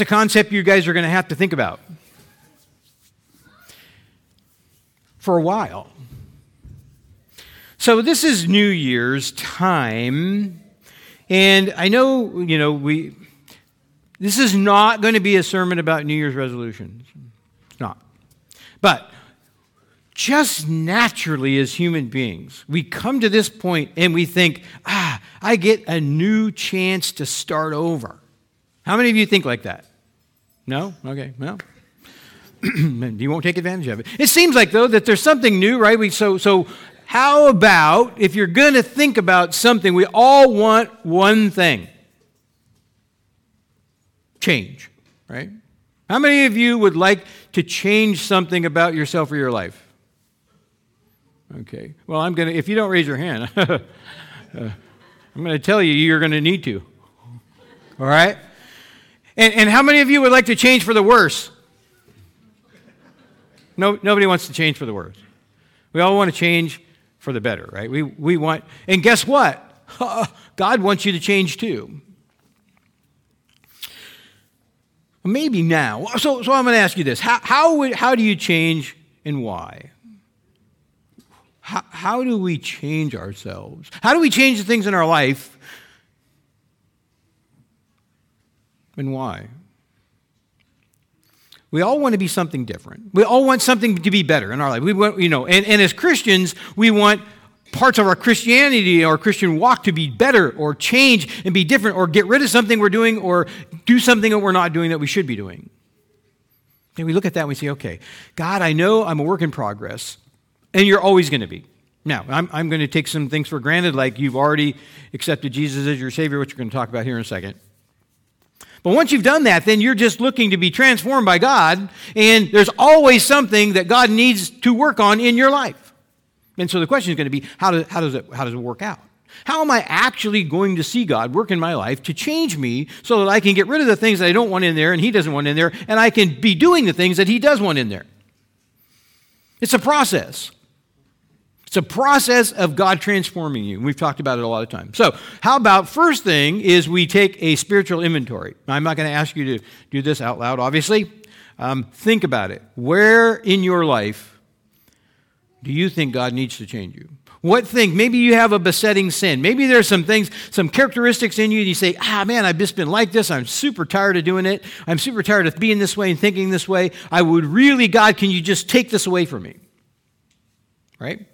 It's a concept you guys are going to have to think about for a while. So this is New Year's time, and I know, this is not going to be a sermon about New Year's resolutions. It's not. But just naturally as human beings, we come to this point and we think, I get a new chance to start over. How many of you think like that? No? Okay, well, you won't take advantage of it. It seems like, though, that there's something new, right? So how about, if you're going to think about something, we all want one thing. Change, right? How many of you would like to change something about yourself or your life? Okay. Well, if you don't raise your hand, I'm going to tell you you're going to need to. All right? And how many of you would like to change for the worse? No, nobody wants to change for the worse. We all want to change for the better, right? We want, and guess what? God wants you to change too. Maybe now. So I'm going to ask you this. How do you change and why? How do we change ourselves? How do we change the things in our life? And why? We all want to be something different. We all want something to be better in our life. We want, and as Christians, we want parts of our Christianity or Christian walk to be better or change and be different or get rid of something we're doing or do something that we're not doing that we should be doing. And we look at that and we say, okay, God, I know I'm a work in progress. And you're always going to be. Now, I'm going to take some things for granted, like you've already accepted Jesus as your Savior, which we're going to talk about here in a second. But once you've done that, then you're just looking to be transformed by God, and there's always something that God needs to work on in your life. And so the question is going to be, how does it work out? How am I actually going to see God work in my life to change me so that I can get rid of the things that I don't want in there and He doesn't want in there, and I can be doing the things that He does want in there? It's a process. It's a process of God transforming you. We've talked about it a lot of times. So how about first thing is we take a spiritual inventory. I'm not going to ask you to do this out loud, obviously. Think about it. Where in your life do you think God needs to change you? What thing? Maybe you have a besetting sin. Maybe there's some things, some characteristics in you that you say, man, I've just been like this. I'm super tired of doing it. I'm super tired of being this way and thinking this way. I would really, God, can you just take this away from me? Right?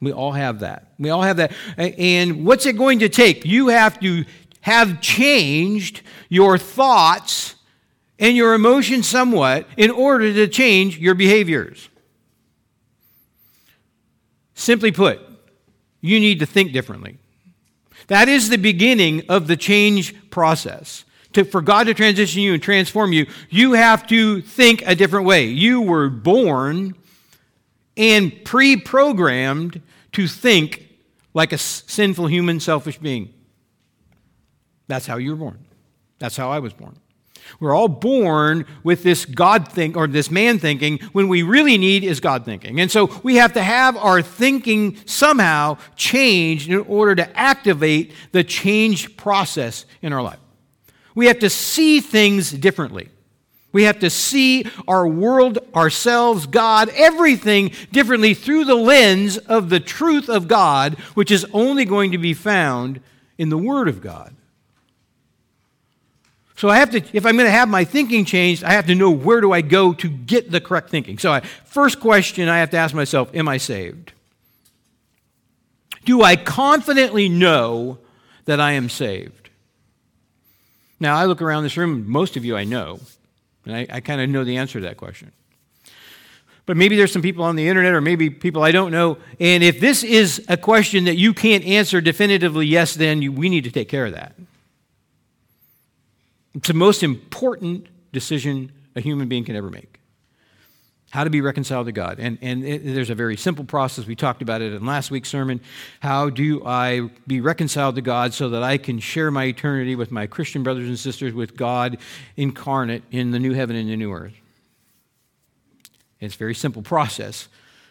We all have that. We all have that. And what's it going to take? You have to have changed your thoughts and your emotions somewhat in order to change your behaviors. Simply put, you need to think differently. That is the beginning of the change process. For God to transition you and transform you, you have to think a different way. You were born and pre-programmed to think like a sinful, human, selfish being. That's how you were born. That's how I was born. We're all born with this God think or this man thinking when we really need is God thinking. And so we have to have our thinking somehow changed in order to activate the change process in our life. We have to see things differently. We have to see our world, ourselves, God, everything differently through the lens of the truth of God, which is only going to be found in the Word of God. So I have to, if I'm going to have my thinking changed, I have to know where do I go to get the correct thinking. So first question I have to ask myself, am I saved? Do I confidently know that I am saved? Now, I look around this room, most of you I know. And I kind of know the answer to that question. But maybe there's some people on the internet or maybe people I don't know. And if this is a question that you can't answer definitively yes, then we need to take care of that. It's the most important decision a human being can ever make. How to be reconciled to God. And there's a very simple process. We talked about it in last week's sermon. How do I be reconciled to God so that I can share my eternity with my Christian brothers and sisters, with God incarnate in the new heaven and the new earth? And it's a very simple process.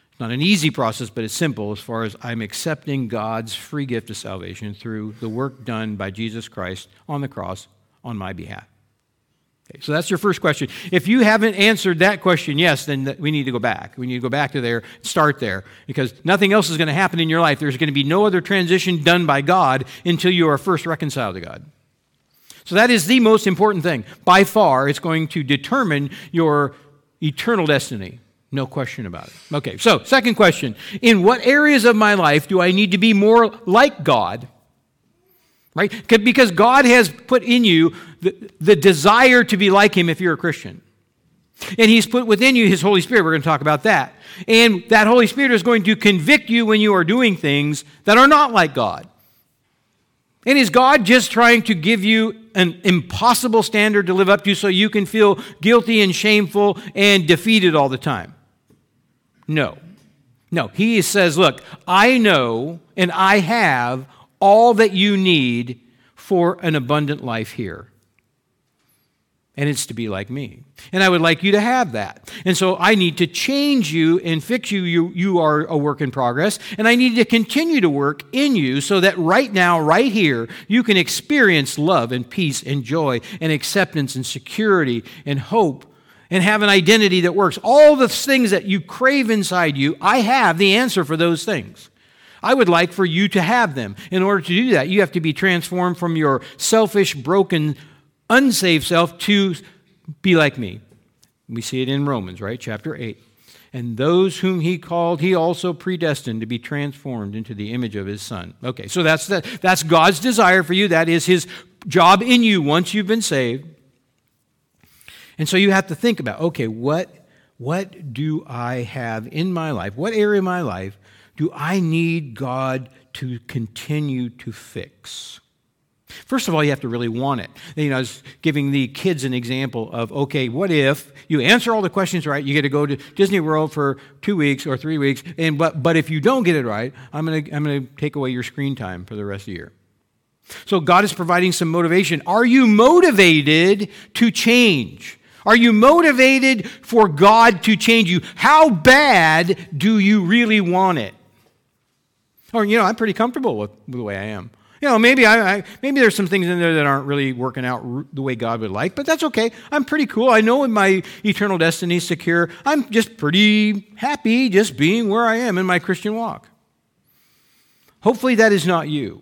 It's not an easy process, but it's simple as far as I'm accepting God's free gift of salvation through the work done by Jesus Christ on the cross on my behalf. Okay, so that's your first question. If you haven't answered that question, yes, then we need to go back. We need to go back to there, start there, because nothing else is going to happen in your life. There's going to be no other transition done by God until you are first reconciled to God. So that is the most important thing. By far, it's going to determine your eternal destiny. No question about it. Okay, so second question. In what areas of my life do I need to be more like God? Right? Because God has put in you the desire to be like Him if you're a Christian. And He's put within you His Holy Spirit. We're going to talk about that. And that Holy Spirit is going to convict you when you are doing things that are not like God. And is God just trying to give you an impossible standard to live up to so you can feel guilty and shameful and defeated all the time? No. No. He says, look, I know and I have all that you need for an abundant life here. And it's to be like me. And I would like you to have that. And so I need to change you and fix you. You are a work in progress. And I need to continue to work in you so that right now, right here, you can experience love and peace and joy and acceptance and security and hope and have an identity that works. All the things that you crave inside you, I have the answer for those things. I would like for you to have them. In order to do that, you have to be transformed from your selfish, broken, unsaved self to be like me. We see it in Romans, right? Chapter 8. And those whom He called, He also predestined to be transformed into the image of His Son. Okay, so that's God's desire for you. That is His job in you once you've been saved. And so you have to think about, okay, what do I have in my life? What area of my life do I need God to continue to fix? First of all, you have to really want it. You know, I was giving the kids an example of, okay, what if you answer all the questions right, you get to go to Disney World for 2 weeks or 3 weeks, and but if you don't get it right, I'm gonna take away your screen time for the rest of the year. So God is providing some motivation. Are you motivated to change? Are you motivated for God to change you? How bad do you really want it? Or, you know, I'm pretty comfortable with the way I am. You know, maybe there's some things in there that aren't really working out the way God would like, but that's okay. I'm pretty cool. I know my eternal destiny is secure. I'm just pretty happy just being where I am in my Christian walk. Hopefully that is not you,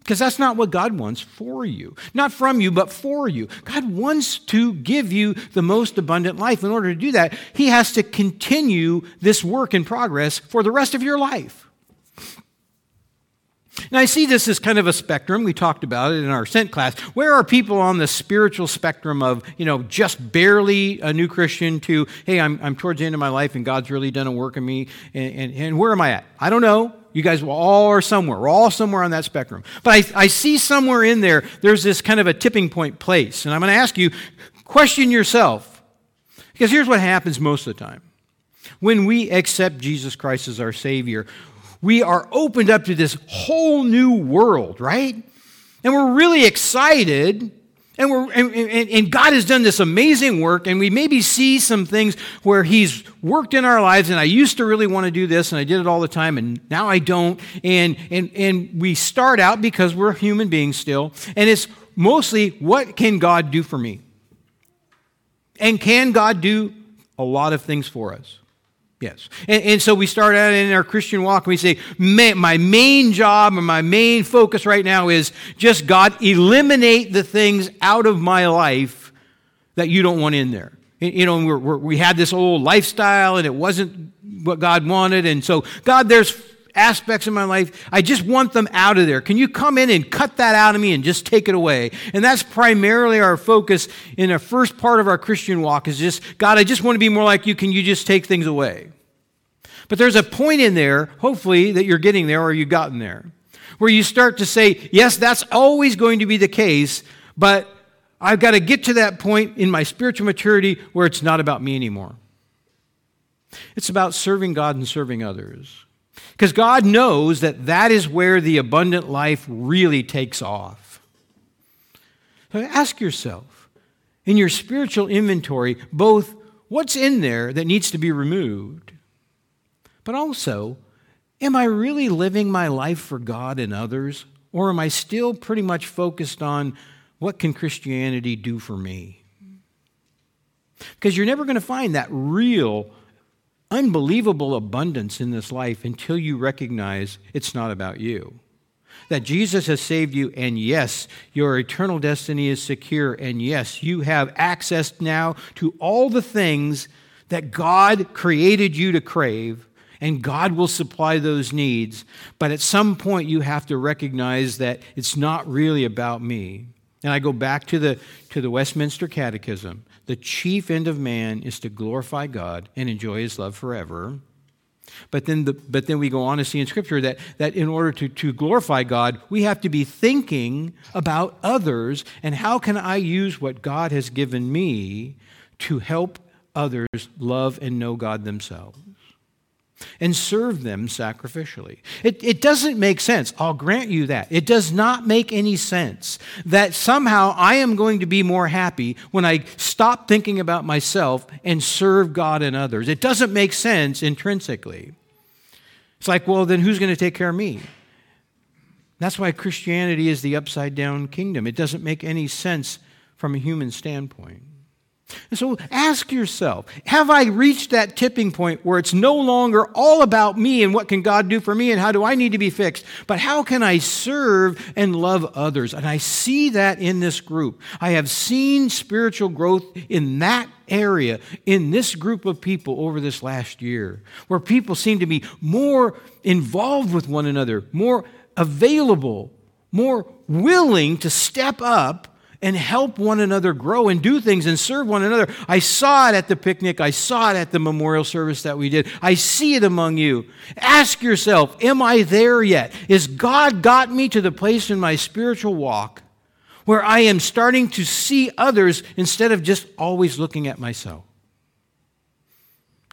because that's not what God wants for you. Not from you, but for you. God wants to give you the most abundant life. In order to do that, He has to continue this work in progress for the rest of your life. Now, I see this as kind of a spectrum. We talked about it in our Ascent class. Where are people on the spiritual spectrum of, you know, just barely a new Christian to, hey, I'm towards the end of my life and God's really done a work in me, and where am I at? I don't know. You guys all are somewhere. We're all somewhere on that spectrum. But I see somewhere in there, there's this kind of a tipping point place. And I'm going to ask you, question yourself. Because here's what happens most of the time. When we accept Jesus Christ as our Savior, we are opened up to this whole new world, right? And we're really excited, and God has done this amazing work, and we maybe see some things where He's worked in our lives, and I used to really want to do this, and I did it all the time, and now I don't. And we start out because we're human beings still, and it's mostly, what can God do for me? And can God do a lot of things for us? Yes. And so we start out in our Christian walk and we say, my main job or my main focus right now is just, God, eliminate the things out of my life that you don't want in there. You know, we had this old lifestyle and it wasn't what God wanted. And so, God, there's aspects in my life, I just want them out of there. Can you come in and cut that out of me and just take it away? And that's primarily our focus in the first part of our Christian walk is just, God, I just want to be more like you. Can you just take things away? But there's a point in there, hopefully, that you're getting there or you've gotten there, where you start to say, yes, that's always going to be the case, but I've got to get to that point in my spiritual maturity where it's not about me anymore. It's about serving God and serving others. Because God knows that is where the abundant life really takes off. So ask yourself, in your spiritual inventory, both what's in there that needs to be removed, but also, am I really living my life for God and others, or am I still pretty much focused on What can Christianity do for me? Because you're never going to find that real, unbelievable abundance in this life until you recognize it's not about you. That Jesus has saved you, and yes, your eternal destiny is secure, and yes, you have access now to all the things that God created you to crave, and God will supply those needs. But at some point, you have to recognize that it's not really about me. And I go back to the Westminster Catechism. The chief end of man is to glorify God and enjoy his love forever. But then we go on to see in Scripture that in order to glorify God, we have to be thinking about others and how can I use what God has given me to help others love and know God themselves and serve them sacrificially. It doesn't make sense. I'll grant you that. It does not make any sense that somehow I am going to be more happy when I stop thinking about myself and serve God and others. It doesn't make sense intrinsically. It's like, well, then who's going to take care of me? That's why Christianity is the upside-down kingdom. It doesn't make any sense from a human standpoint. And so ask yourself, have I reached that tipping point where it's no longer all about me and what can God do for me and how do I need to be fixed, but how can I serve and love others? And I see that in this group. I have seen spiritual growth in that area, in this group of people over this last year, where people seem to be more involved with one another, more available, more willing to step up and help one another grow and do things and serve one another. I saw it at the picnic. I saw it at the memorial service that we did. I see it among you. Ask yourself, am I there yet? Is God got me to the place in my spiritual walk where I am starting to see others instead of just always looking at myself?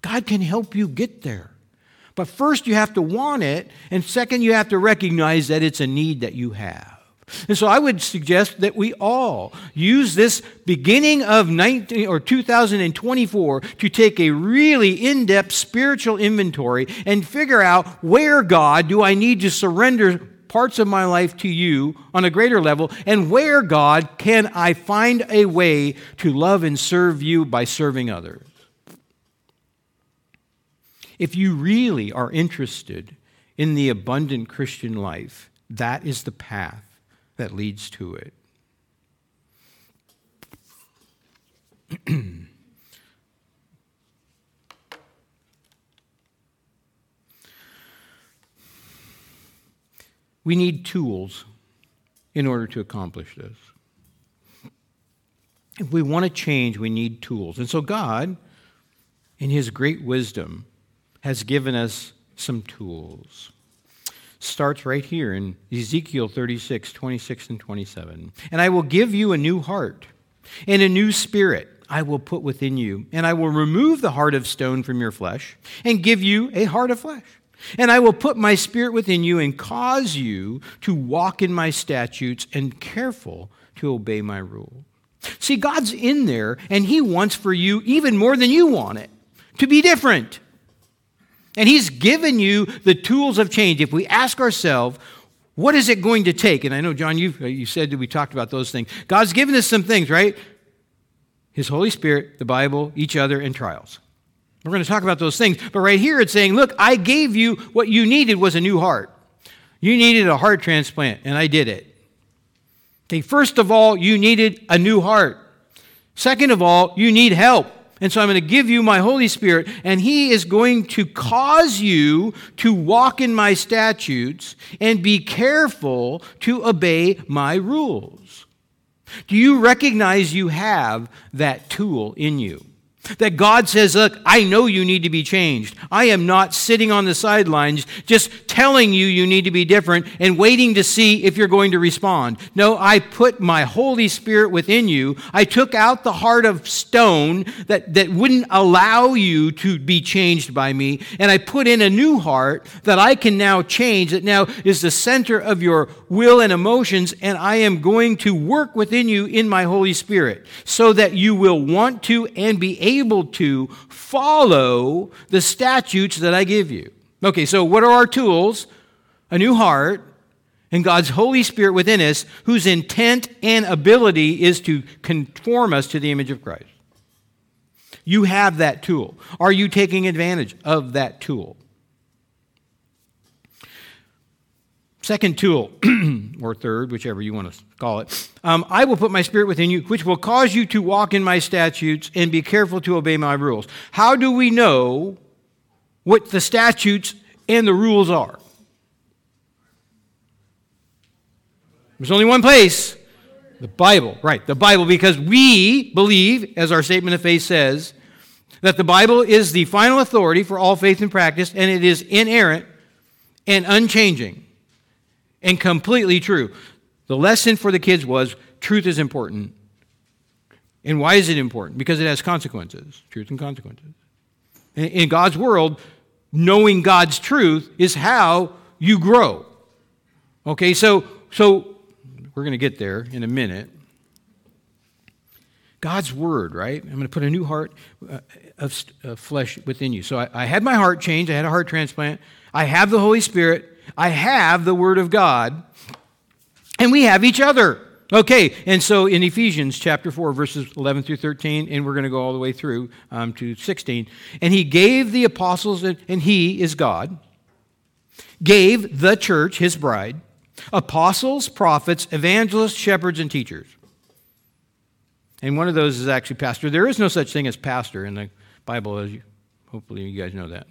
God can help you get there. But first, you have to want it. And second, you have to recognize that it's a need that you have. And so I would suggest that we all use this beginning of 2024 to take a really in-depth spiritual inventory and figure out where, God, do I need to surrender parts of my life to you on a greater level, and where, God, can I find a way to love and serve you by serving others? If you really are interested in the abundant Christian life, that is the path that leads to it. We need tools in order to accomplish this. If we want to change, we need tools. And so God, in his great wisdom, has given us some tools. Starts right here in Ezekiel 36, 26 and 27. And I will give you a new heart, and a new spirit I will put within you, and I will remove the heart of stone from your flesh, and give you a heart of flesh. And I will put my spirit within you, and cause you to walk in my statutes, and careful to obey my rule. See, God's in there, and he wants for you, even more than you want it, to be different. And he's given you the tools of change. If we ask ourselves, what is it going to take? And I know, John, you said that we talked about those things. God's given us some things, right? His Holy Spirit, the Bible, each other, and trials. We're going to talk about those things. But right here it's saying, look, I gave you what you needed was a new heart. You needed a heart transplant, and I did it. Okay, first of all, you needed a new heart. Second of all, you need help. And so I'm going to give you my Holy Spirit, and he is going to cause you to walk in my statutes and be careful to obey my rules. Do you recognize you have that tool in you? That God says, look, I know you need to be changed. I am not sitting on the sidelines just telling you need to be different and waiting to see if you're going to respond. No, I put my Holy Spirit within you. I took out the heart of stone that wouldn't allow you to be changed by me. And I put in a new heart that I can now change, that now is the center of your will and emotions. And I am going to work within you in my Holy Spirit so that you will want to and be able to follow the statutes that I give you. Okay, so what are our tools? A new heart, and God's Holy Spirit within us, whose intent and ability is to conform us to the image of Christ. You have that tool. Are you taking advantage of that tool? Second tool, or third, whichever you want to call it. I will put my spirit within you, which will cause you to walk in my statutes and be careful to obey my rules. How do we know what the statutes and the rules are? There's only one place. The Bible, right. The Bible, because we believe, as our statement of faith says, that the Bible is the final authority for all faith and practice, and it is inerrant and unchanging and completely true. The lesson for the kids was truth is important. And why is it important? Because it has consequences, truth and consequences. In God's world, knowing God's truth is how you grow. Okay, so we're going to get there in a minute. God's word, right? I'm going to put a new heart of flesh within you. So I had my heart changed. I had a heart transplant. I have the Holy Spirit. I have the word of God. And we have each other. Okay, and so in Ephesians chapter 4, verses 11 through 13, and we're going to go all the way through to 16. And he gave the apostles, and he is God, gave the church, his bride, apostles, prophets, evangelists, shepherds, and teachers. And one of those is actually pastor. There is no such thing as pastor in the Bible, as hopefully you guys know that.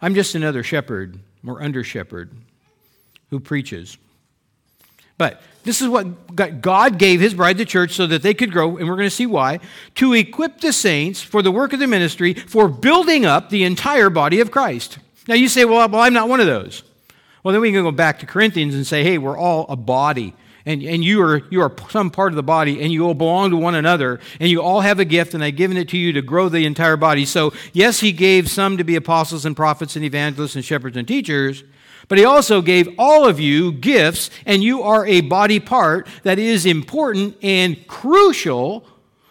I'm just another shepherd or under shepherd who preaches. But this is what God gave his bride, the church, so that they could grow, and we're going to see why, to equip the saints for the work of the ministry, for building up the entire body of Christ. Now you say, well, I'm not one of those. Well, then we can go back to Corinthians and say, hey, we're all a body, and you are some part of the body, and you all belong to one another, and you all have a gift, and I've given it to you to grow the entire body. So, yes, he gave some to be apostles and prophets and evangelists and shepherds and teachers, but he also gave all of you gifts, and you are a body part that is important and crucial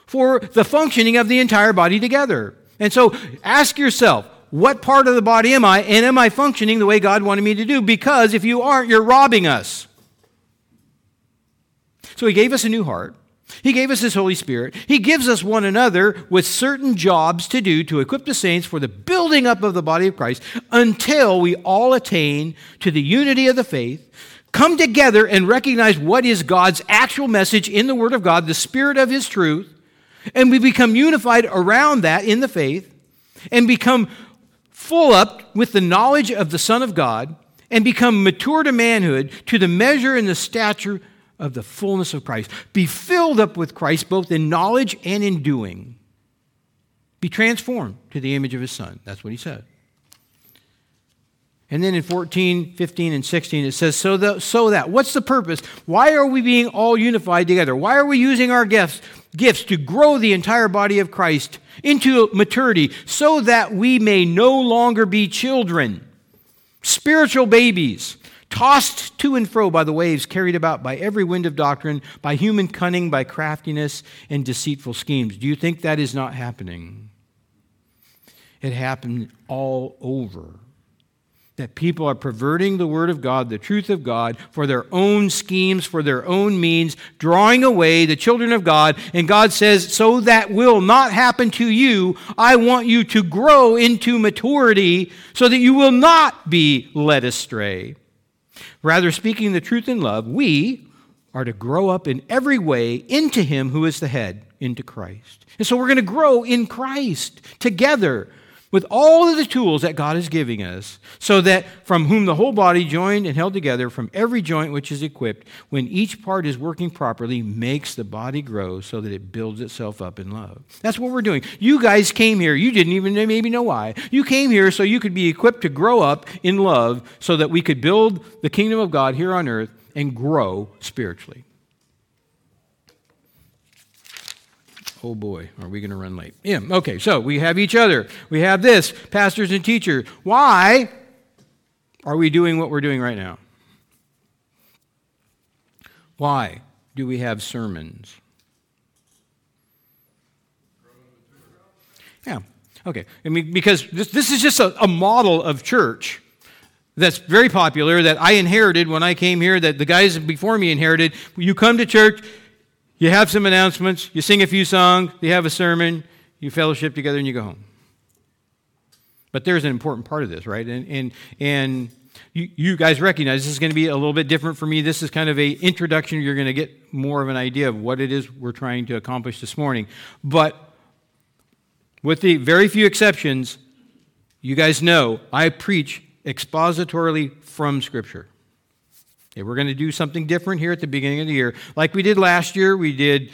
for the functioning of the entire body together. And so ask yourself, what part of the body am I, and am I functioning the way God wanted me to do? Because if you aren't, you're robbing us. So he gave us a new heart. He gave us his Holy Spirit. He gives us one another with certain jobs to do to equip the saints for the building up of the body of Christ until we all attain to the unity of the faith, come together and recognize what is God's actual message in the Word of God, the Spirit of his truth, and we become unified around that in the faith and become full up with the knowledge of the Son of God and become mature to manhood to the measure and the stature of the fullness of Christ. Be filled up with Christ both in knowledge and in doing. Be transformed to the image of his Son. That's what he said. And then in 14, 15, and 16 it says, so that. What's the purpose? Why are we being all unified together? Why are we using our gifts to grow the entire body of Christ into maturity so that we may no longer be children, spiritual babies, tossed to and fro by the waves, carried about by every wind of doctrine, by human cunning, by craftiness, and deceitful schemes. Do you think that is not happening? It happened all over. That people are perverting the Word of God, the truth of God, for their own schemes, for their own means, drawing away the children of God. And God says, so that will not happen to you. I want you to grow into maturity so that you will not be led astray. Rather, speaking the truth in love, we are to grow up in every way into him who is the head, into Christ. And so we're going to grow in Christ together with all of the tools that God is giving us, so that from whom the whole body, joined and held together from every joint which is equipped, when each part is working properly, makes the body grow so that it builds itself up in love. That's what we're doing. You guys came here. You didn't even maybe know why. You came here so you could be equipped to grow up in love so that we could build the kingdom of God here on earth and grow spiritually. Oh boy, are we going to run late? Yeah, okay, so we have each other. We have this, pastors and teachers. Why are we doing what we're doing right now? Why do we have sermons? Yeah, okay. I mean, because this is just a model of church. that's very popular, that I inherited when I came here, that the guys before me inherited. You come to church, you have some announcements, you sing a few songs, you have a sermon, you fellowship together, and you go home. But there's an important part of this, right? And you guys recognize this is going to be a little bit different for me. This is kind of an introduction. You're going to get more of an idea of what it is we're trying to accomplish this morning. But with the very few exceptions, you guys know I preach expositorily from Scripture. Okay, we're going to do something different here at the beginning of the year. Like we did last year, we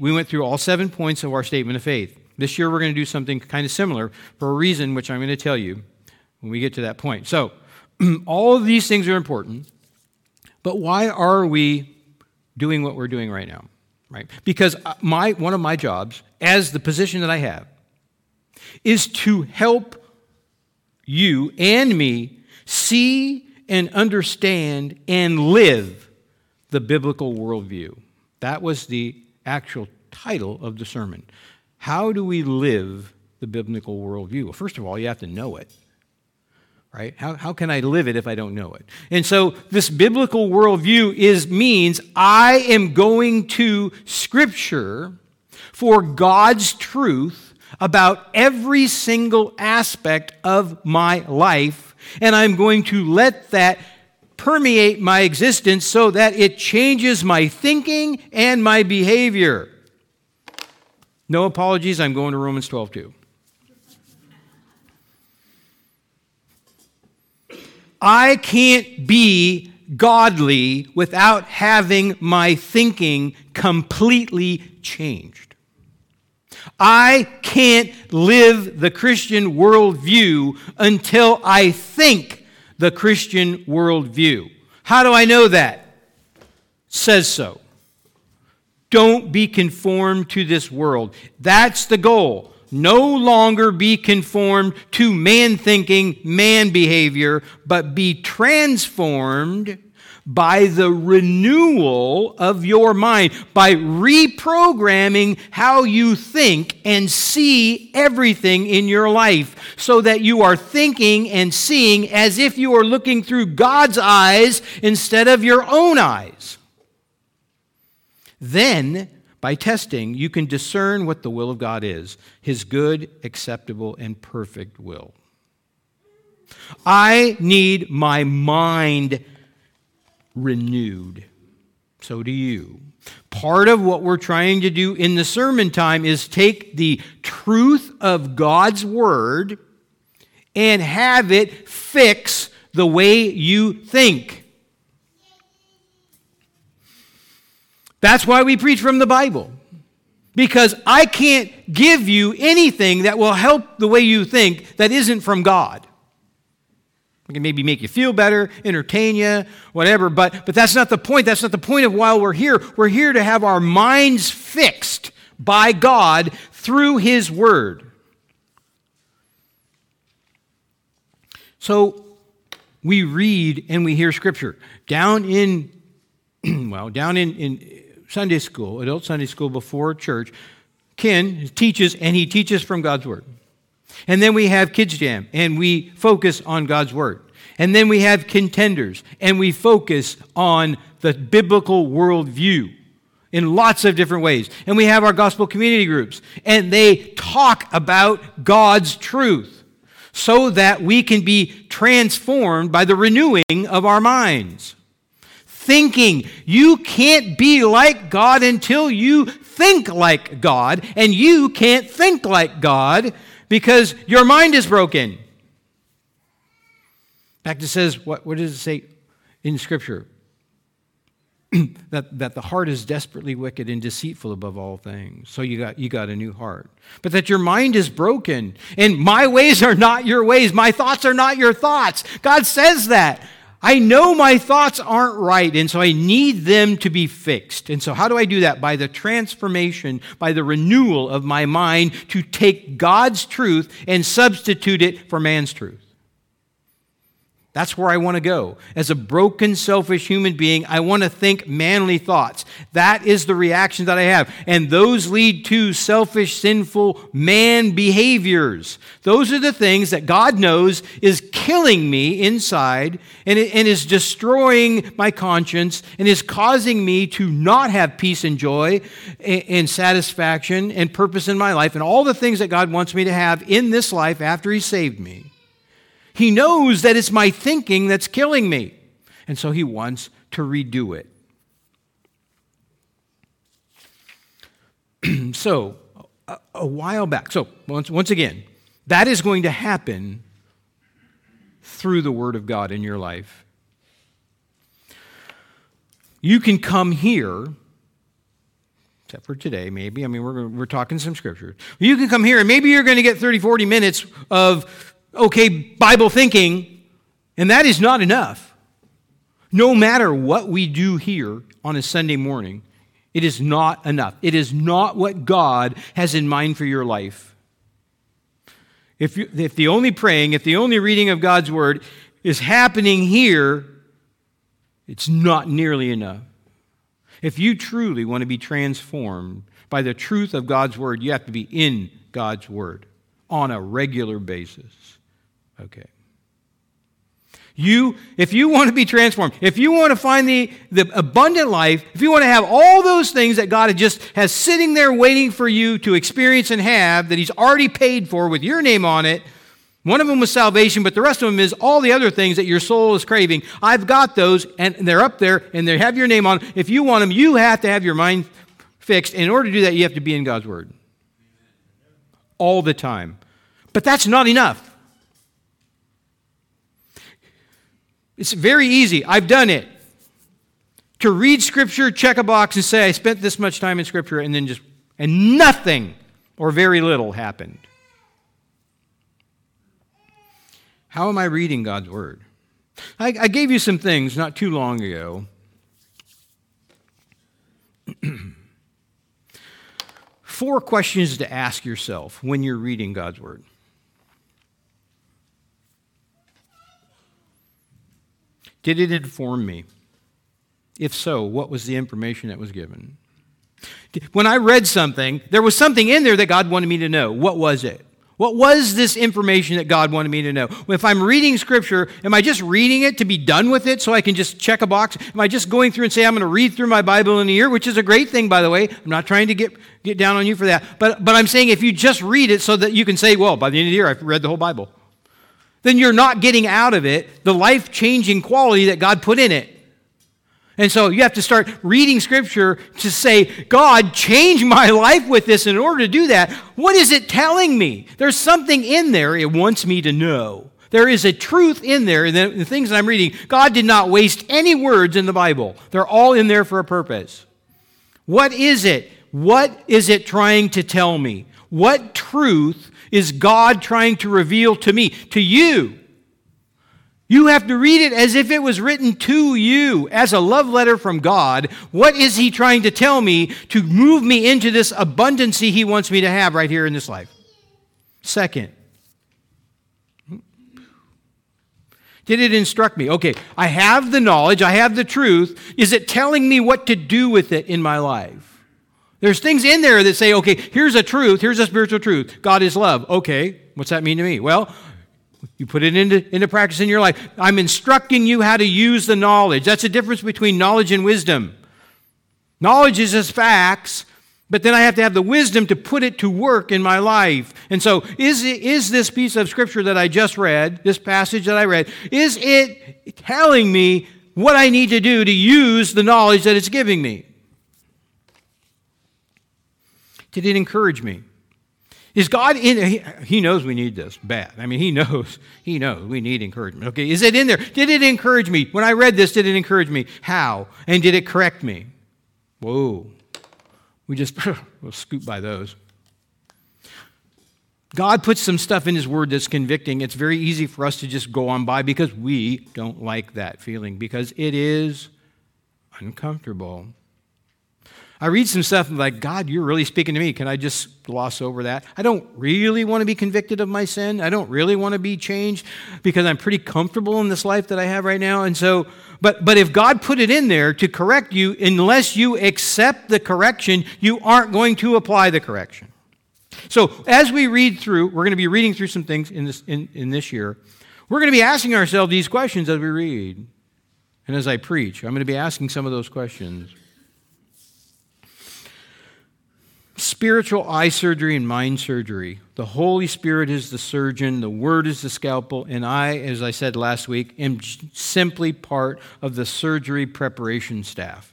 went through all 7 points of our statement of faith. This year, we're going to do something kind of similar for a reason, which I'm going to tell you when we get to that point. So, all of these things are important, but why are we doing what we're doing right now? Right? Because one of my jobs, as the position that I have, is to help you and me see and understand and live the biblical worldview. That was the actual title of the sermon. How do we live the biblical worldview? Well, first of all, you have to know it, right? How can I live it if I don't know it? And so this biblical worldview means I am going to Scripture for God's truth about every single aspect of my life, and I'm going to let that permeate my existence so that it changes my thinking and my behavior. No apologies, I'm going to Romans 12:2. I can't be godly without having my thinking completely changed. I can't live the Christian worldview until I think the Christian worldview. How do I know that? It says so. Don't be conformed to this world. That's the goal. No longer be conformed to man thinking, man behavior, but be transformed by the renewal of your mind, by reprogramming how you think and see everything in your life so that you are thinking and seeing as if you are looking through God's eyes instead of your own eyes. Then, by testing, you can discern what the will of God is, His good, acceptable, and perfect will. I need my mind renewed. So do you. Part of what we're trying to do in the sermon time is take the truth of God's Word and have it fix the way you think. That's why we preach from the Bible, because I can't give you anything that will help the way you think that isn't from God. I can maybe make you feel better, entertain you, whatever, but that's not the point. That's not the point of why we're here. We're here to have our minds fixed by God through His Word. So we read and we hear Scripture. Down in Sunday school, adult Sunday school before church, Ken teaches, and he teaches from God's Word. And then we have Kids Jam, and we focus on God's Word. And then we have Contenders, and we focus on the biblical worldview in lots of different ways. And we have our gospel community groups, and they talk about God's truth so that we can be transformed by the renewing of our minds. Thinking. You can't be like God until you think like God, and you can't think like God because your mind is broken. In fact, it says, what does it say in Scripture? that the heart is desperately wicked and deceitful above all things. So you got a new heart. But that your mind is broken, and my ways are not your ways. My thoughts are not your thoughts. God says that. I know my thoughts aren't right, and so I need them to be fixed. And so how do I do that? By the transformation, by the renewal of my mind to take God's truth and substitute it for man's truth. That's where I want to go. As a broken, selfish human being, I want to think manly thoughts. That is the reaction that I have. And those lead to selfish, sinful man behaviors. Those are the things that God knows is killing me inside and is destroying my conscience and is causing me to not have peace and joy and satisfaction and purpose in my life and all the things that God wants me to have in this life after He saved me. He knows that it's my thinking that's killing me. And so He wants to redo it. So, a while back, once again, that is going to happen through the Word of God in your life. You can come here, except for today, maybe. I mean, we're talking some scriptures. You can come here, and maybe you're going to get 30, 40 minutes of okay, Bible thinking, and that is not enough. No matter what we do here on a Sunday morning, it is not enough. It is not what God has in mind for your life. If the only praying, if the only reading of God's Word is happening here, it's not nearly enough. If you truly want to be transformed by the truth of God's Word, you have to be in God's Word on a regular basis. Okay. If you want to be transformed, if you want to find the abundant life, if you want to have all those things that God just has sitting there waiting for you to experience and have, that He's already paid for with your name on it, one of them was salvation, but the rest of them is all the other things that your soul is craving. I've got those, and they're up there, and they have your name on them. If you want them, you have to have your mind fixed. In order to do that, you have to be in God's Word. All the time. But that's not enough. It's very easy. I've done it. To read Scripture, check a box, and say, I spent this much time in Scripture, and then and nothing or very little happened. How am I reading God's Word? I gave you some things not too long ago. Four questions to ask yourself when you're reading God's Word. Did it inform me? If so, what was the information that was given? When I read something, there was something in there that God wanted me to know. What was it? What was this information that God wanted me to know? If I'm reading Scripture, am I just reading it to be done with it so I can just check a box? Am I just going through and say, I'm going to read through my Bible in a year, which is a great thing, by the way. I'm not trying to get down on you for that. But I'm saying if you just read it so that you can say, well, by the end of the year, I've read the whole Bible, then you're not getting out of it the life-changing quality that God put in it. And so you have to start reading Scripture to say, God, change my life with this. In order to do that, what is it telling me? There's something in there it wants me to know. There is a truth in there. And the things that I'm reading, God did not waste any words in the Bible. They're all in there for a purpose. What is it? What is it trying to tell me? What truth is God trying to reveal to me, to you? You have to read it as if it was written to you, as a love letter from God. What is He trying to tell me to move me into this abundancy He wants me to have right here in this life? Second, did it instruct me? Okay, I have the knowledge, I have the truth. Is it telling me what to do with it in my life? There's things in there that say, okay, here's a truth, here's a spiritual truth. God is love. Okay, what's that mean to me? Well, you put it into practice in your life. I'm instructing you how to use the knowledge. That's the difference between knowledge and wisdom. Knowledge is just facts, but then I have to have the wisdom to put it to work in my life. And so is this piece of Scripture that I just read, this passage that I read, is it telling me what I need to do to use the knowledge that it's giving me? Did it encourage me? Is God in there? He knows we need this bad. I mean, He knows we need encouragement. Okay, is it in there? Did it encourage me? When I read this, did it encourage me? How? And did it correct me? Whoa. We'll scoot by those. God puts some stuff in His Word that's convicting. It's very easy for us to just go on by because we don't like that feeling, because it is uncomfortable. I read some stuff and I'm like, God, you're really speaking to me. Can I just gloss over that? I don't really want to be convicted of my sin. I don't really want to be changed because I'm pretty comfortable in this life that I have right now. And so, but if God put it in there to correct you, unless you accept the correction, you aren't going to apply the correction. So as we read through, we're going to be reading through some things in this year. We're going to be asking ourselves these questions as we read. And as I preach, I'm going to be asking some of those questions. Spiritual eye surgery and mind surgery. The Holy Spirit is the surgeon, the Word is the scalpel, and I, as I said last week, am simply part of the surgery preparation staff.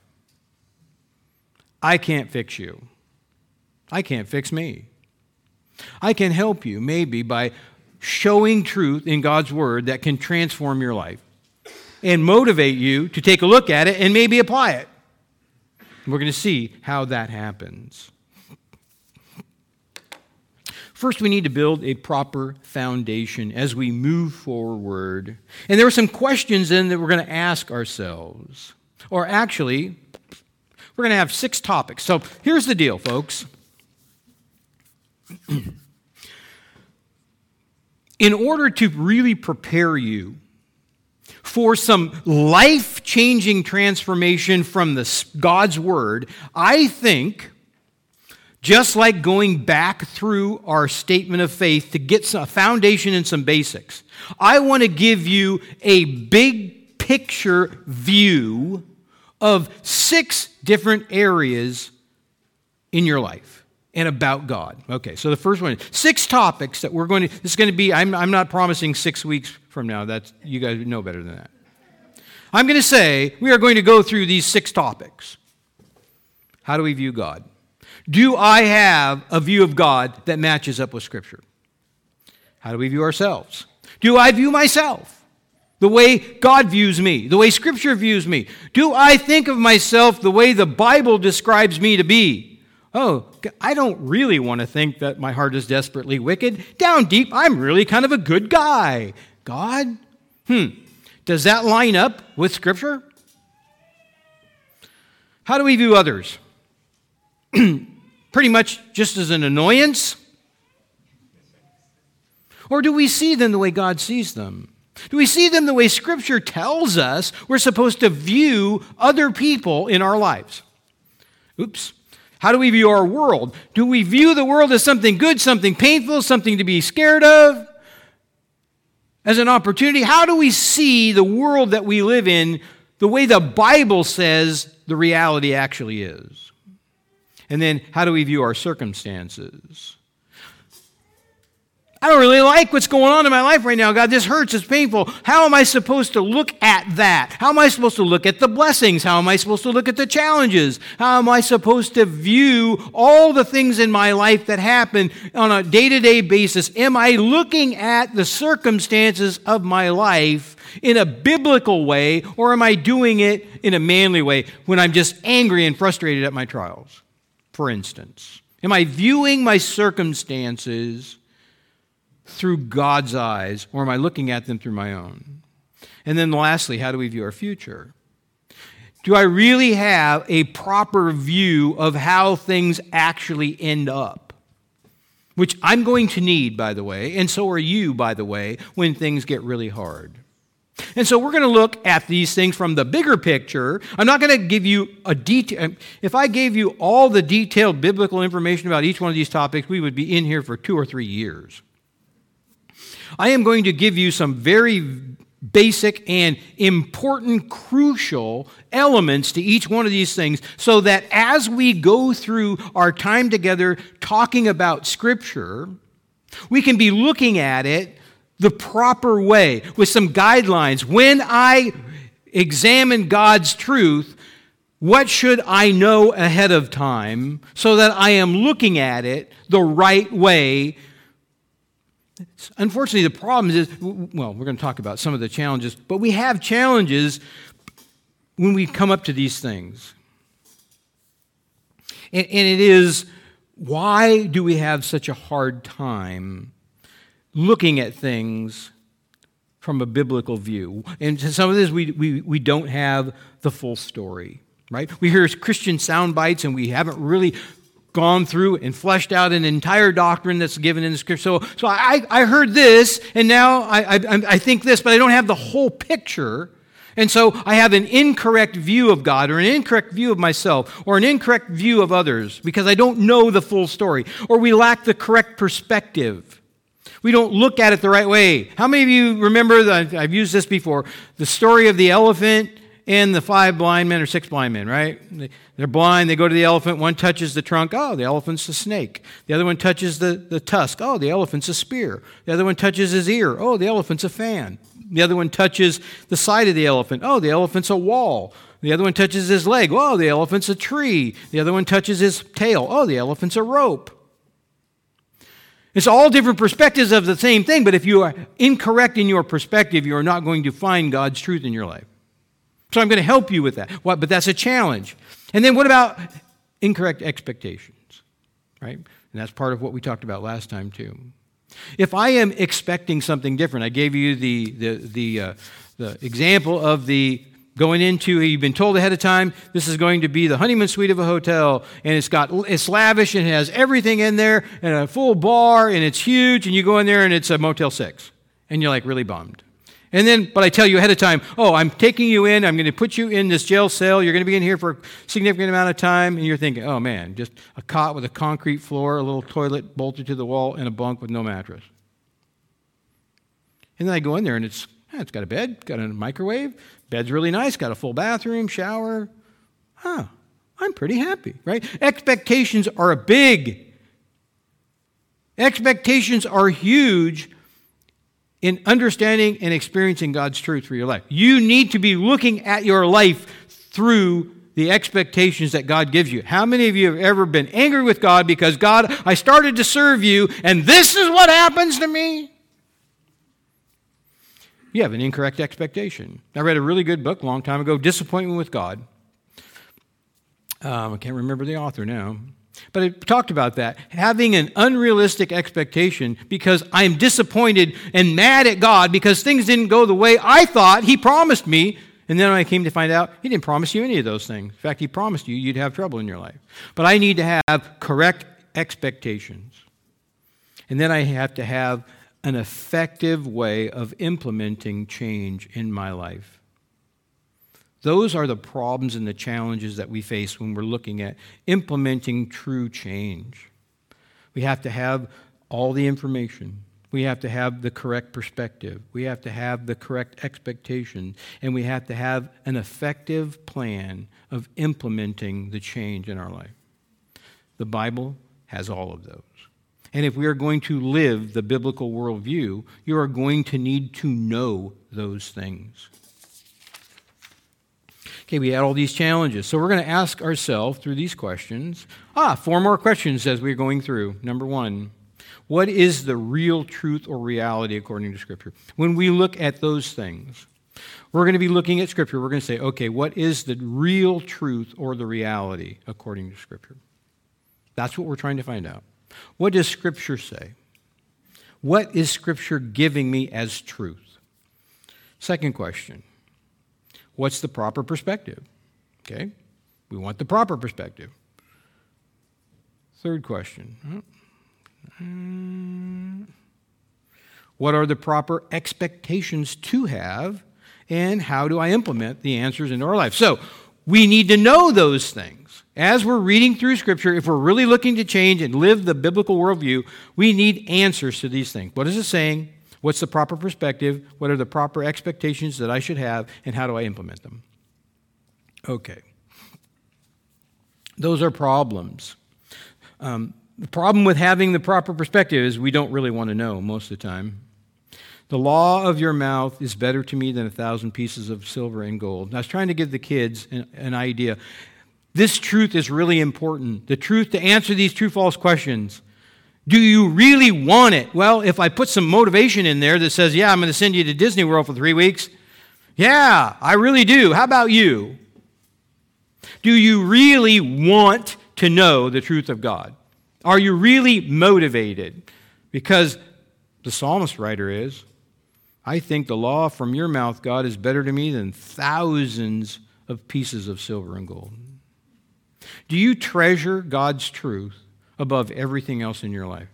I can't fix you. I can't fix me. I can help you maybe by showing truth in God's Word that can transform your life and motivate you to take a look at it and maybe apply it. We're going to see how that happens. First, we need to build a proper foundation as we move forward. And there are some questions then that we're going to ask ourselves. Or actually, we're going to have 6 topics. So here's the deal, folks. In order to really prepare you for some life-changing transformation from God's Word, I think, just like going back through our statement of faith to get a foundation and some basics, I want to give you a big picture view of 6 different areas in your life and about God. Okay, so the first one, 6 topics that we're going to, this is going to be, I'm not promising 6 weeks from now. That's, you guys know better than that. I'm going to say we are going to go through these 6 topics. How do we view God? Do I have a view of God that matches up with Scripture? How do we view ourselves? Do I view myself the way God views me, the way Scripture views me? Do I think of myself the way the Bible describes me to be? Oh, I don't really want to think that my heart is desperately wicked. Down deep, I'm really kind of a good guy. God? Does that line up with Scripture? How do we view others? Pretty much just as an annoyance? Or do we see them the way God sees them? Do we see them the way Scripture tells us we're supposed to view other people in our lives? Oops. How do we view our world? Do we view the world as something good, something painful, something to be scared of, as an opportunity? How do we see the world that we live in the way the Bible says the reality actually is? And then, how do we view our circumstances? I don't really like what's going on in my life right now. God, this hurts. It's painful. How am I supposed to look at that? How am I supposed to look at the blessings? How am I supposed to look at the challenges? How am I supposed to view all the things in my life that happen on a day-to-day basis? Am I looking at the circumstances of my life in a biblical way, or am I doing it in a manly way when I'm just angry and frustrated at my trials? For instance, am I viewing my circumstances through God's eyes, or am I looking at them through my own? And then lastly, how do we view our future? Do I really have a proper view of how things actually end up? Which I'm going to need, by the way, and so are you, by the way, when things get really hard. And so we're going to look at these things from the bigger picture. I'm not going to give you a detail. If I gave you all the detailed biblical information about each one of these topics, we would be in here for 2 or 3 years. I am going to give you some very basic and important, crucial elements to each one of these things so that as we go through our time together talking about Scripture, we can be looking at it the proper way, with some guidelines. When I examine God's truth, what should I know ahead of time so that I am looking at it the right way? Unfortunately, the problem is, well, we're going to talk about some of the challenges, but we have challenges when we come up to these things. And it is, why do we have such a hard time looking at things from a biblical view? And to some of this, we don't have the full story, right? We hear Christian sound bites and we haven't really gone through and fleshed out an entire doctrine that's given in the Scripture. So I heard this, and now I think this, but I don't have the whole picture. And so I have an incorrect view of God, or an incorrect view of myself, or an incorrect view of others, because I don't know the full story, or we lack the correct perspective. We don't look at it the right way. How many of you remember, I've used this before, the story of the elephant and the 5 blind men or 6 blind men, right? They're blind, they go to the elephant, one touches the trunk, oh, the elephant's a snake. The other one touches the tusk, oh, the elephant's a spear. The other one touches his ear, oh, the elephant's a fan. The other one touches the side of the elephant, oh, the elephant's a wall. The other one touches his leg, oh, the elephant's a tree. The other one touches his tail, oh, the elephant's a rope. It's all different perspectives of the same thing, but if you are incorrect in your perspective, you are not going to find God's truth in your life. So I'm going to help you with that. But that's a challenge. And then what about incorrect expectations, right? And that's part of what we talked about last time too. If I am expecting something different, I gave you the example of the going into, you've been told ahead of time, this is going to be the honeymoon suite of a hotel, and it's lavish and it has everything in there and a full bar and it's huge, and you go in there and it's a Motel 6, and you're like really bummed. And then, but I tell you ahead of time, oh, I'm taking you in, I'm going to put you in this jail cell, you're going to be in here for a significant amount of time, and you're thinking, oh man, just a cot with a concrete floor, a little toilet bolted to the wall, and a bunk with no mattress. And then I go in there and it's got a bed, got a microwave, bed's really nice, got a full bathroom, shower. Huh, I'm pretty happy, right? Expectations are huge in understanding and experiencing God's truth for your life. You need to be looking at your life through the expectations that God gives you. How many of you have ever been angry with God because, God, I started to serve you, and this is what happens to me? You have an incorrect expectation. I read a really good book a long time ago, Disappointment with God. I can't remember the author now. But it talked about that, having an unrealistic expectation because I'm disappointed and mad at God because things didn't go the way I thought He promised me. And then when I came to find out, He didn't promise you any of those things. In fact, He promised you you'd have trouble in your life. But I need to have correct expectations. And then I have to have an effective way of implementing change in my life. Those are the problems and the challenges that we face when we're looking at implementing true change. We have to have all the information. We have to have the correct perspective. We have to have the correct expectation. And we have to have an effective plan of implementing the change in our life. The Bible has all of those. And if we are going to live the biblical worldview, you are going to need to know those things. Okay, we had all these challenges. So we're going to ask ourselves through these questions, 4 more questions as we're going through. Number 1, what is the real truth or reality according to Scripture? When we look at those things, we're going to be looking at Scripture. We're going to say, okay, what is the real truth or the reality according to Scripture? That's what we're trying to find out. What does Scripture say? What is Scripture giving me as truth? Second question. What's the proper perspective? Okay, we want the proper perspective. Third question. What are the proper expectations to have, and how do I implement the answers into our life? So we need to know those things. As we're reading through Scripture, if we're really looking to change and live the biblical worldview, we need answers to these things. What is it saying? What's the proper perspective? What are the proper expectations that I should have? And how do I implement them? Okay. Those are problems. The problem with having the proper perspective is we don't really want to know most of the time. The law of your mouth is better to me than 1,000 pieces of silver and gold. And I was trying to give the kids an idea. This truth is really important. The truth to answer these true-false questions. Do you really want it? Well, if I put some motivation in there that says, yeah, I'm going to send you to Disney World for 3 weeks. Yeah, I really do. How about you? Do you really want to know the truth of God? Are you really motivated? Because the psalmist writer is, I think the law from your mouth, God, is better to me than thousands of pieces of silver and gold? Do you treasure God's truth above everything else in your life?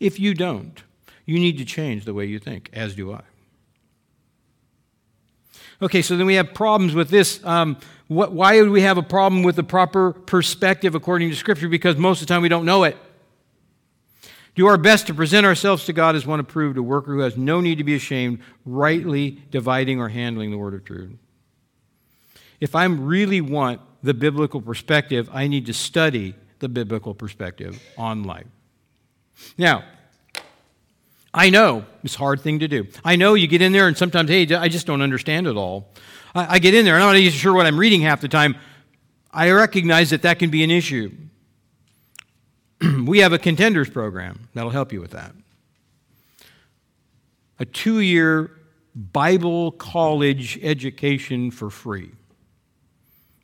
If you don't, you need to change the way you think, as do I. Okay, so then we have problems with this. Why would we have a problem with the proper perspective according to Scripture? Because most of the time we don't know it. Do our best to present ourselves to God as one approved, a worker who has no need to be ashamed, rightly dividing or handling the word of truth. If I really want the biblical perspective, I need to study the biblical perspective on life. Now, I know it's a hard thing to do. I know you get in there and sometimes, hey, I just don't understand it all. I get in there and I'm not even sure what I'm reading half the time. I recognize that can be an issue. We have a contenders program that'll help you with that. A 2-year Bible college education for free.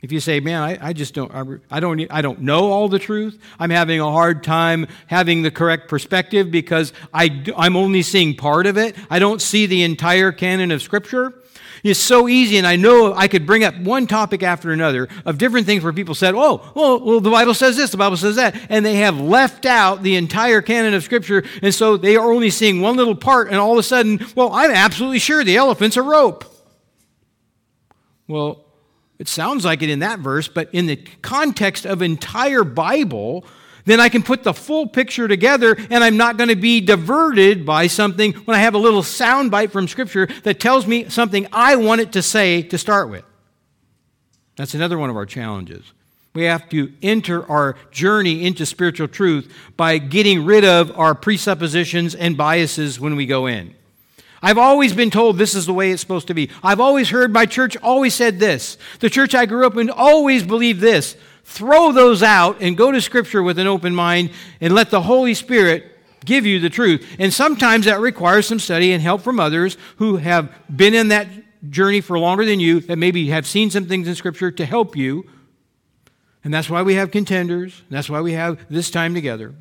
If you say, man, I just don't know all the truth. I'm having a hard time having the correct perspective because I'm only seeing part of it. I don't see the entire canon of Scripture. It's so easy, and I know I could bring up one topic after another of different things where people said, oh, well, the Bible says this, the Bible says that, and they have left out the entire canon of Scripture, and so they are only seeing one little part, and all of a sudden, well, I'm absolutely sure the elephant's a rope. Well, it sounds like it in that verse, but in the context of entire Bible, then I can put the full picture together, and I'm not going to be diverted by something when I have a little sound bite from Scripture that tells me something I want it to say to start with. That's another one of our challenges. We have to enter our journey into spiritual truth by getting rid of our presuppositions and biases when we go in. I've always been told this is the way it's supposed to be. I've always heard my church always said this. The church I grew up in always believed this. Throw those out and go to Scripture with an open mind and let the Holy Spirit give you the truth. And sometimes that requires some study and help from others who have been in that journey for longer than you, that maybe have seen some things in Scripture to help you. And that's why we have contenders. That's why we have this time together.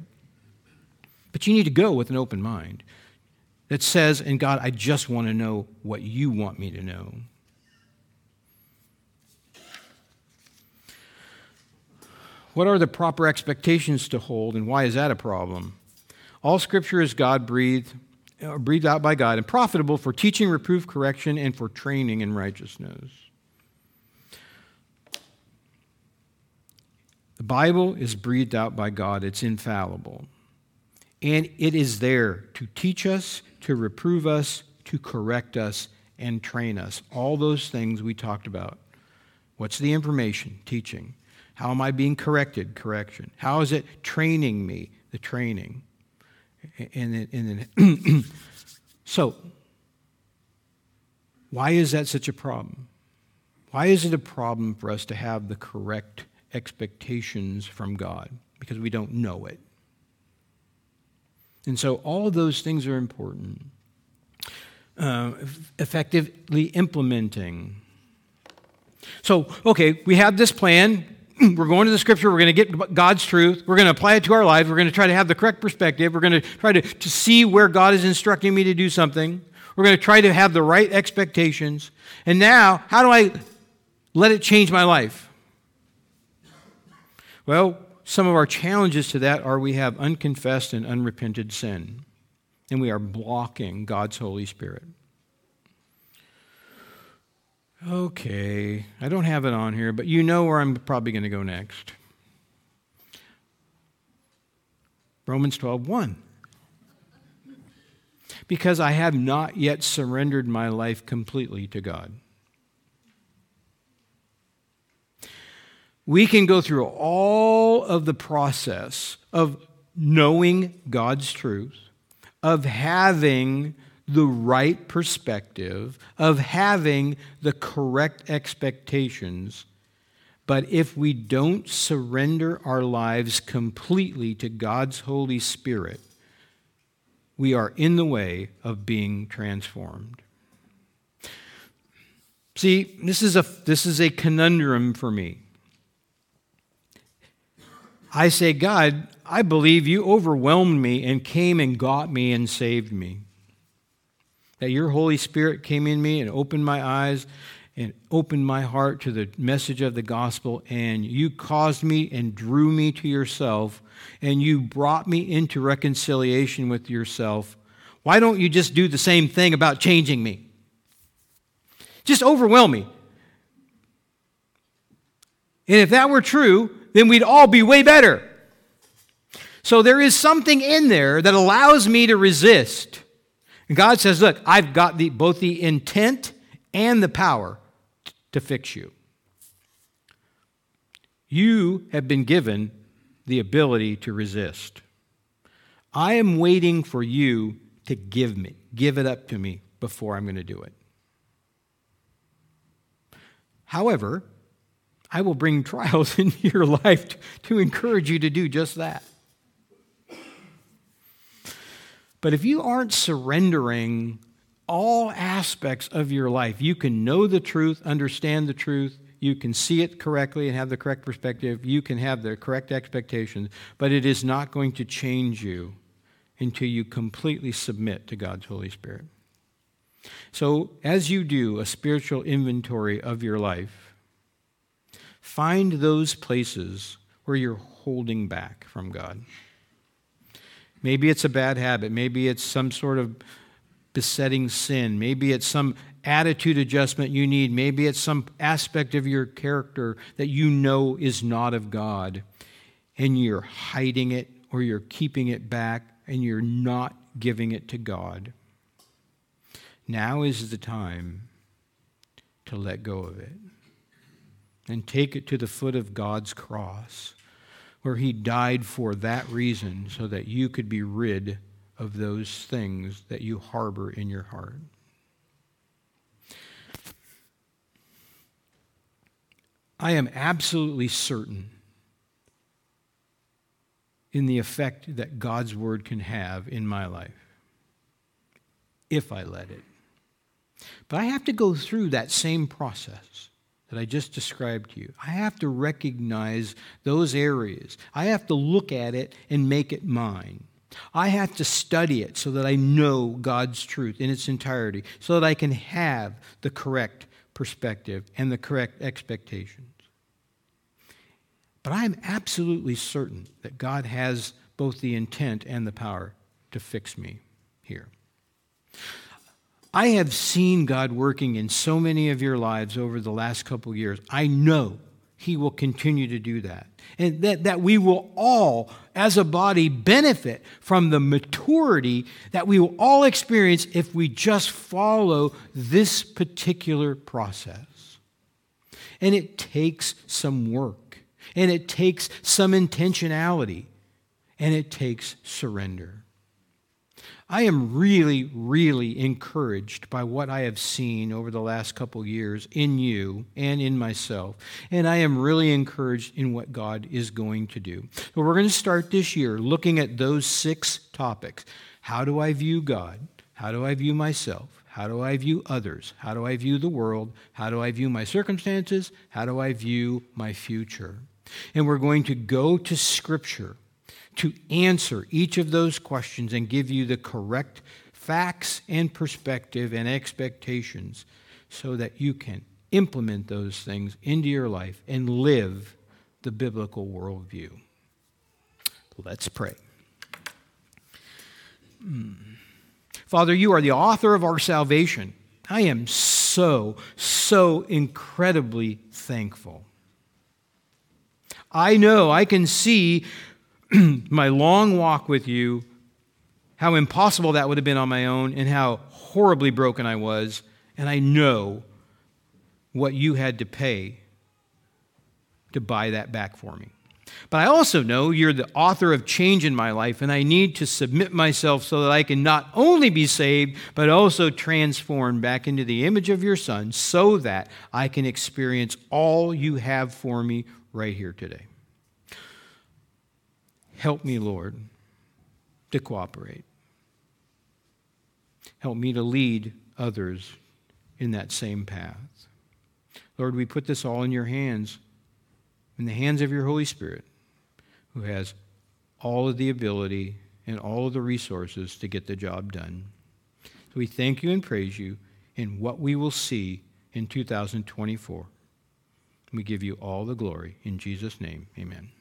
But you need to go with an open mind that says, and God, I just want to know what you want me to know. What are the proper expectations to hold, and why is that a problem? All Scripture is breathed out by God, and profitable for teaching, reproof, correction, and for training in righteousness. The Bible is breathed out by God. It's infallible. And it is there to teach us, to reprove us, to correct us, and train us. All those things we talked about. What's the information? Teaching. How am I being corrected? Correction. How is it training me? The training. And then so, why is that such a problem? Why is it a problem for us to have the correct expectations from God? Because we don't know it. And so all of those things are important. Effectively implementing. So, okay, we have this plan. We're going to the Scripture. We're going to get God's truth. We're going to apply it to our lives. We're going to try to have the correct perspective. We're going to try to see where God is instructing me to do something. We're going to try to have the right expectations. And now, how do I let it change my life? Well, some of our challenges to that are we have unconfessed and unrepented sin, and we are blocking God's Holy Spirit. Okay, I don't have it on here, but you know where I'm probably going to go next. Romans 12:1. Because I have not yet surrendered my life completely to God. We can go through all of the process of knowing God's truth, of having the right perspective, of having the correct expectations, but if we don't surrender our lives completely to God's Holy Spirit, we are in the way of being transformed. See, this is a conundrum for me. I say, God, I believe you overwhelmed me and came and got me and saved me. That your Holy Spirit came in me and opened my eyes and opened my heart to the message of the gospel, and you caused me and drew me to yourself, and you brought me into reconciliation with yourself. Why don't you just do the same thing about changing me? Just overwhelm me. And if that were true, then we'd all be way better. So there is something in there that allows me to resist. And God says, look, I've got both the intent and the power to fix you. You have been given the ability to resist. I am waiting for you to give it up to me before I'm going to do it. However, I will bring trials into your life to encourage you to do just that. But if you aren't surrendering all aspects of your life, you can know the truth, understand the truth, you can see it correctly and have the correct perspective, you can have the correct expectations, but it is not going to change you until you completely submit to God's Holy Spirit. So as you do a spiritual inventory of your life, find those places where you're holding back from God. Maybe it's a bad habit. Maybe it's some sort of besetting sin. Maybe it's some attitude adjustment you need. Maybe it's some aspect of your character that you know is not of God, and you're hiding it or you're keeping it back and you're not giving it to God. Now is the time to let go of it and take it to the foot of God's cross, where he died for that reason, so that you could be rid of those things that you harbor in your heart. I am absolutely certain in the effect that God's word can have in my life, if I let it. But I have to go through that same process that I just described to you. I have to recognize those areas. I have to look at it and make it mine. I have to study it so that I know God's truth in its entirety, so that I can have the correct perspective and the correct expectations. But I am absolutely certain that God has both the intent and the power to fix me here. I have seen God working in so many of your lives over the last couple of years. I know he will continue to do that. And that we will all, as a body, benefit from the maturity that we will all experience if we just follow this particular process. And it takes some work. And it takes some intentionality. And it takes surrender. I am really, really encouraged by what I have seen over the last couple years in you and in myself. And I am really encouraged in what God is going to do. So we're going to start this year looking at those 6 topics. How do I view God? How do I view myself? How do I view others? How do I view the world? How do I view my circumstances? How do I view my future? And we're going to go to Scripture to answer each of those questions and give you the correct facts and perspective and expectations so that you can implement those things into your life and live the biblical worldview. Let's pray. Father, you are the author of our salvation. I am so incredibly thankful. I know I can see my long walk with you, how impossible that would have been on my own, and how horribly broken I was. And I know what you had to pay to buy that back for me. But I also know you're the author of change in my life, and I need to submit myself so that I can not only be saved, but also transformed back into the image of your Son so that I can experience all you have for me right here today. Help me, Lord, to cooperate. Help me to lead others in that same path. Lord, we put this all in your hands, in the hands of your Holy Spirit, who has all of the ability and all of the resources to get the job done. So we thank you and praise you in what we will see in 2024. We give you all the glory. In Jesus' name, amen.